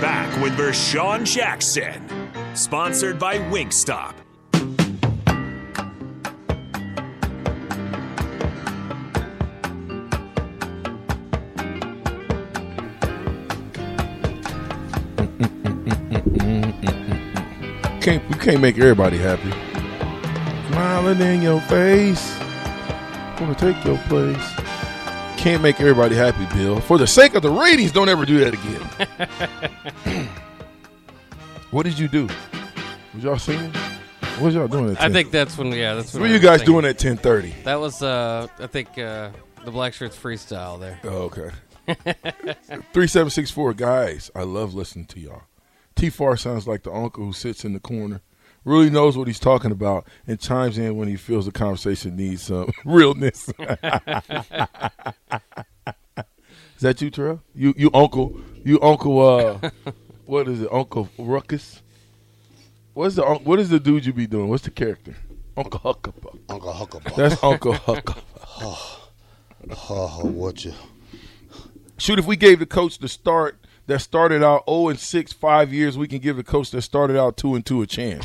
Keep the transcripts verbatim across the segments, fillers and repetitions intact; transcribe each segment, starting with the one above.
back with Bershawn Jackson, sponsored by WinkStop. Can't, we can't make everybody happy. Smiling in your face, gonna take your place. Can't make everybody happy, Bill. For the sake of the ratings, don't ever do that again. What did you do? Was y'all singing? What was y'all doing at ten? I think that's when, yeah, that's when. What were you guys singing. Doing at ten thirty? That was, uh, I think, uh, the Black Shirts freestyle there. Oh, okay. three seven six four, guys. I love listening to y'all. T-Far sounds like the uncle who sits in the corner, really knows what he's talking about, and chimes in when he feels the conversation needs some realness. Is that you, Terrell? You, you uncle, you uncle. Uh, what is it, Uncle Ruckus? What's the what is the dude you be doing? What's the character? Uncle Huckabuck. Uncle Huckabuck. That's Uncle Huckabuck. Oh, oh, what you? Shoot, if we gave the coach the start. That started out oh and six five years, we can give the coach that started out two and two a chance.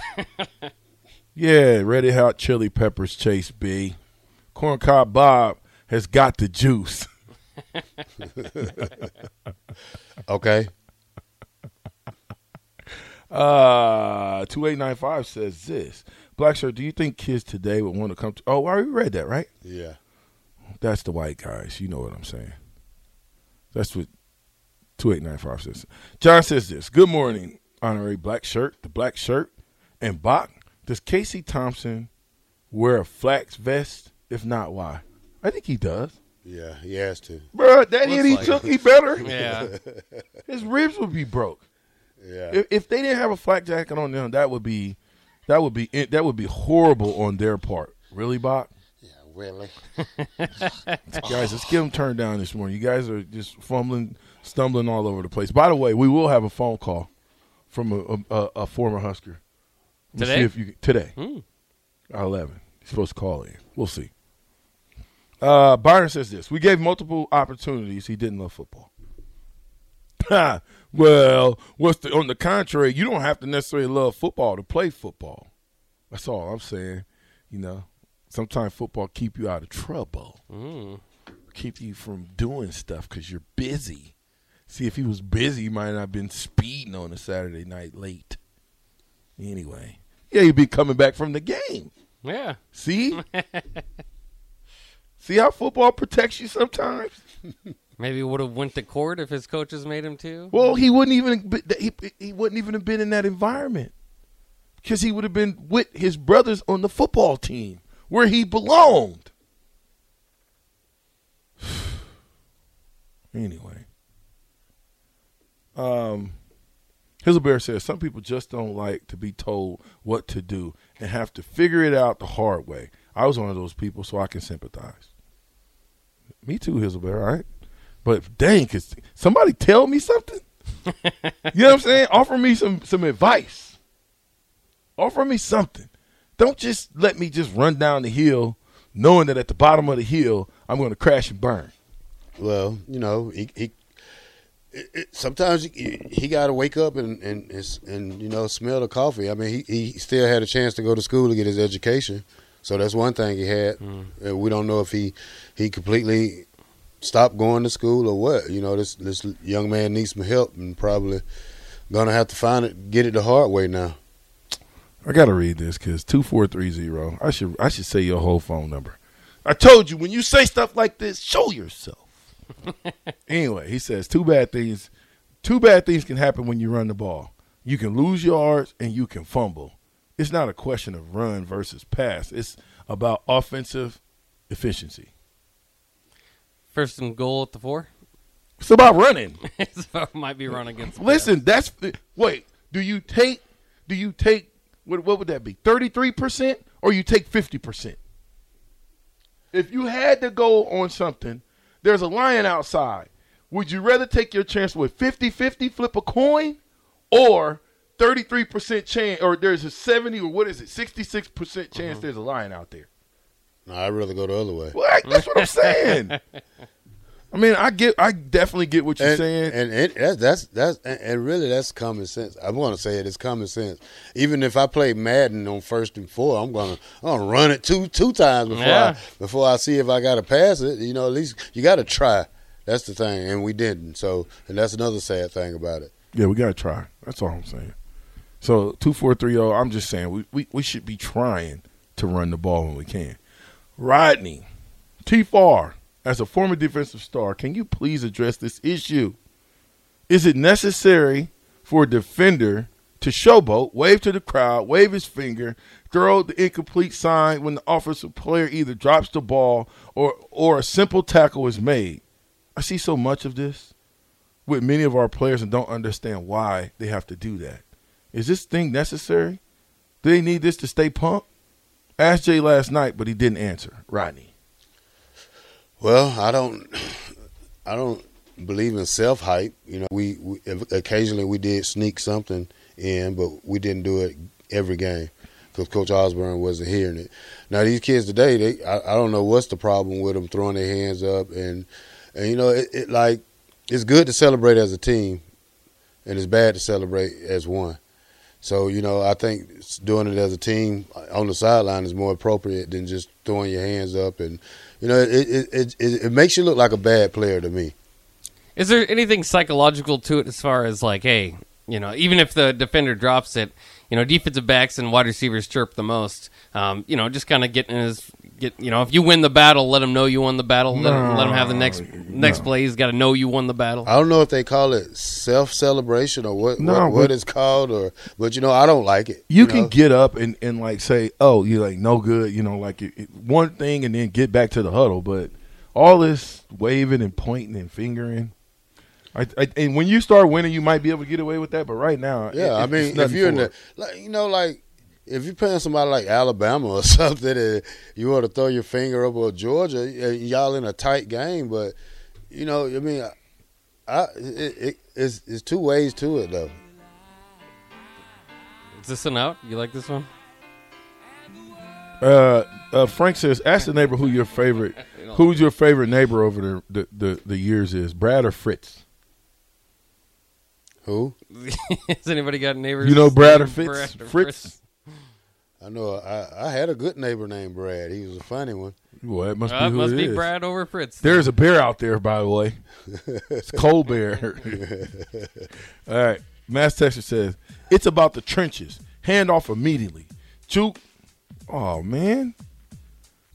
Yeah, Red Hot Chili Peppers, Chase B. Corncob Bob has got the juice. Okay. Uh, two eight nine five says this. Black Shirt, do you think kids today would want to come to – oh, we already read that, right? Yeah. That's the white guys. You know what I'm saying. That's what – two eight nine five says. John says this. Good morning, honorary Black Shirt, the Black Shirt, and Bach. Does Casey Thompson wear a flax vest? If not, why? I think he does. Yeah, he has to. Bro, that hit he like took, it. He better. Yeah. His ribs would be broke. Yeah. If, if they didn't have a flak jacket on them, that would be, that would be, that would be horrible on their part. Really, Bach? Really? Guys, let's get them turned down this morning. You guys are just fumbling, stumbling all over the place. By the way, we will have a phone call from a, a, a former Husker. We'll today? See if you, today. Mm. eleven. You're supposed to call in. We'll see. Uh, Byron says this. We gave multiple opportunities. He didn't love football. Well, what's the, on the contrary, you don't have to necessarily love football to play football. That's all I'm saying, you know. Sometimes football keep you out of trouble, mm. keep you from doing stuff because you're busy. See, if he was busy, he might not have been speeding on a Saturday night late. Anyway, yeah, he'd be coming back from the game. Yeah. See? See how football protects you sometimes? Maybe he would have went to court if his coaches made him to. Well, he wouldn't even he, he wouldn't even have been in that environment because he would have been with his brothers on the football team. Where he belonged. Anyway. Um, Hizzlebear says, some people just don't like to be told what to do and have to figure it out the hard way. I was one of those people, so I can sympathize. Me too, Hizzlebear, all right? But dang, could somebody tell me something? You know what I'm saying? Offer me some, some advice. Offer me something. Don't just let me just run down the hill knowing that at the bottom of the hill I'm going to crash and burn. Well, you know, he, he it, it, sometimes he, he got to wake up and, and, and, you know, smell the coffee. I mean, he, he still had a chance to go to school to get his education. So that's one thing he had. Mm. And we don't know if he, he completely stopped going to school or what. You know, this, this young man needs some help and probably going to have to find it, get it the hard way now. I gotta read this because two four three zero. I should I should say your whole phone number. I told you when you say stuff like this, show yourself. Anyway, he says two bad things. Two bad things can happen when you run the ball. You can lose yards and you can fumble. It's not a question of run versus pass. It's about offensive efficiency. First and goal at the four. It's about running. So it might be run against. Listen, pass. that's wait. Do you take? Do you take? What, what would that be, thirty-three percent or you take fifty percent? If you had to go on something, there's a lion outside. Would you rather take your chance with fifty-fifty, flip a coin, or thirty-three percent chance, or there's a seventy, or what is it, sixty-six percent chance mm-hmm. there's a lion out there? No, I'd rather go the other way. Well, that's what I'm saying. I mean, I get, I definitely get what you're and, saying, and it, that's that's that's and, and really that's common sense. I want to say it is common sense. Even if I play Madden on first and four, I'm gonna I'm gonna run it two two times before yeah. I, before I see if I gotta pass it. You know, at least you gotta try. That's the thing, and we didn't. So, and that's another sad thing about it. Yeah, we gotta try. That's all I'm saying. So two four three zero. I'm just saying we, we we should be trying to run the ball when we can. Rodney, T four. As a former defensive star, can you please address this issue? Is it necessary for a defender to showboat, wave to the crowd, wave his finger, throw the incomplete sign when the offensive player either drops the ball or, or a simple tackle is made? I see so much of this with many of our players and don't understand why they have to do that. Is this thing necessary? Do they need this to stay pumped? I asked Jay last night, but he didn't answer. Rodney. Well, I don't, I don't believe in self-hype. You know, we, we occasionally we did sneak something in, but we didn't do it every game because Coach Osborne wasn't hearing it. Now these kids today, they I, I don't know what's the problem with them throwing their hands up, and and you know it, it like it's good to celebrate as a team, and it's bad to celebrate as one. So, you know, I think doing it as a team on the sideline is more appropriate than just throwing your hands up. And, you know, it it, it, it makes you look like a bad player to me. Is there anything psychological to it as far as like, hey, you know, even if the defender drops it, you know, defensive backs and wide receivers chirp the most, um, you know, just kind of getting his get, you know, if you win the battle, let him know you won the battle. No, let him, let him have the next no. next play. He's got to know you won the battle. I don't know if they call it self-celebration or what no, what, what it's called, or but, you know, I don't like it. You, you can know? get up and, and, like, say, oh, you're, like, no good, you know, like it, it, one thing and then get back to the huddle. But all this waving and pointing and fingering. I, I, and when you start winning, you might be able to get away with that. But right now, yeah, it, I mean, if you're in the, like, you know, like if you're playing somebody like Alabama or something, and you want to throw your finger up, or Georgia, y'all in a tight game. But you know, I mean, I, I it, it, it's it's two ways to it though. Is this an out? You like this one? Uh, uh, Frank says, ask the neighbor who your favorite, who's your favorite neighbor over the the, the, the years is, Brad or Fritz. Who? Has anybody got neighbors? You know Brad or Fitz? Brad or Fritz? Fritz? I know. I, I had a good neighbor named Brad. He was a funny one. Well, it must uh, be who it must it be is. Brad over Fritz. There's a bear out there, by the way. It's cold bear. All right. Mass Texture says, it's about the trenches. Hand off immediately. Juke. Oh, man.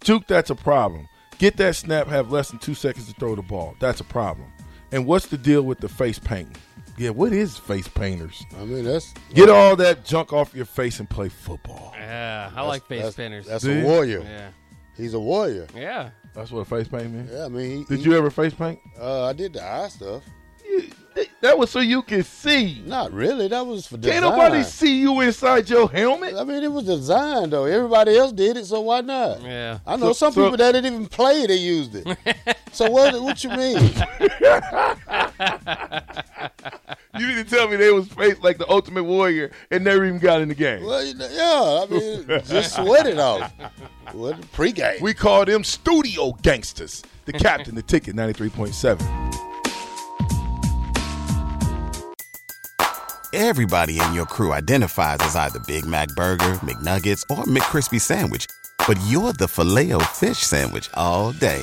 Juke, that's a problem. Get that snap, have less than two seconds to throw the ball. That's a problem. And what's the deal with the face painting? Yeah, what is face painters? I mean, that's get all that junk off your face and play football. Yeah, I that's, like face that's, painters. That's Dude. a warrior. Yeah, he's a warrior. Yeah, that's what a face paint means. Yeah, I mean, he, did he, you ever face paint? Uh, I did the eye stuff. You, that was so you could see. Not really. That was for design. Can't nobody see you inside your helmet. I mean, it was designed though. Everybody else did it, so why not? Yeah, I know so, some so, people that didn't even play they used it. So what? What you mean? You need to tell me they was faced like the Ultimate Warrior and never even got in the game. Well, yeah, I mean, just sweat it off. What pregame? We call them studio gangsters. The captain, the ticket, ninety-three point seven. Everybody in your crew identifies as either Big Mac Burger, McNuggets, or McCrispy Sandwich. But you're the Filet-O-Fish Sandwich all day.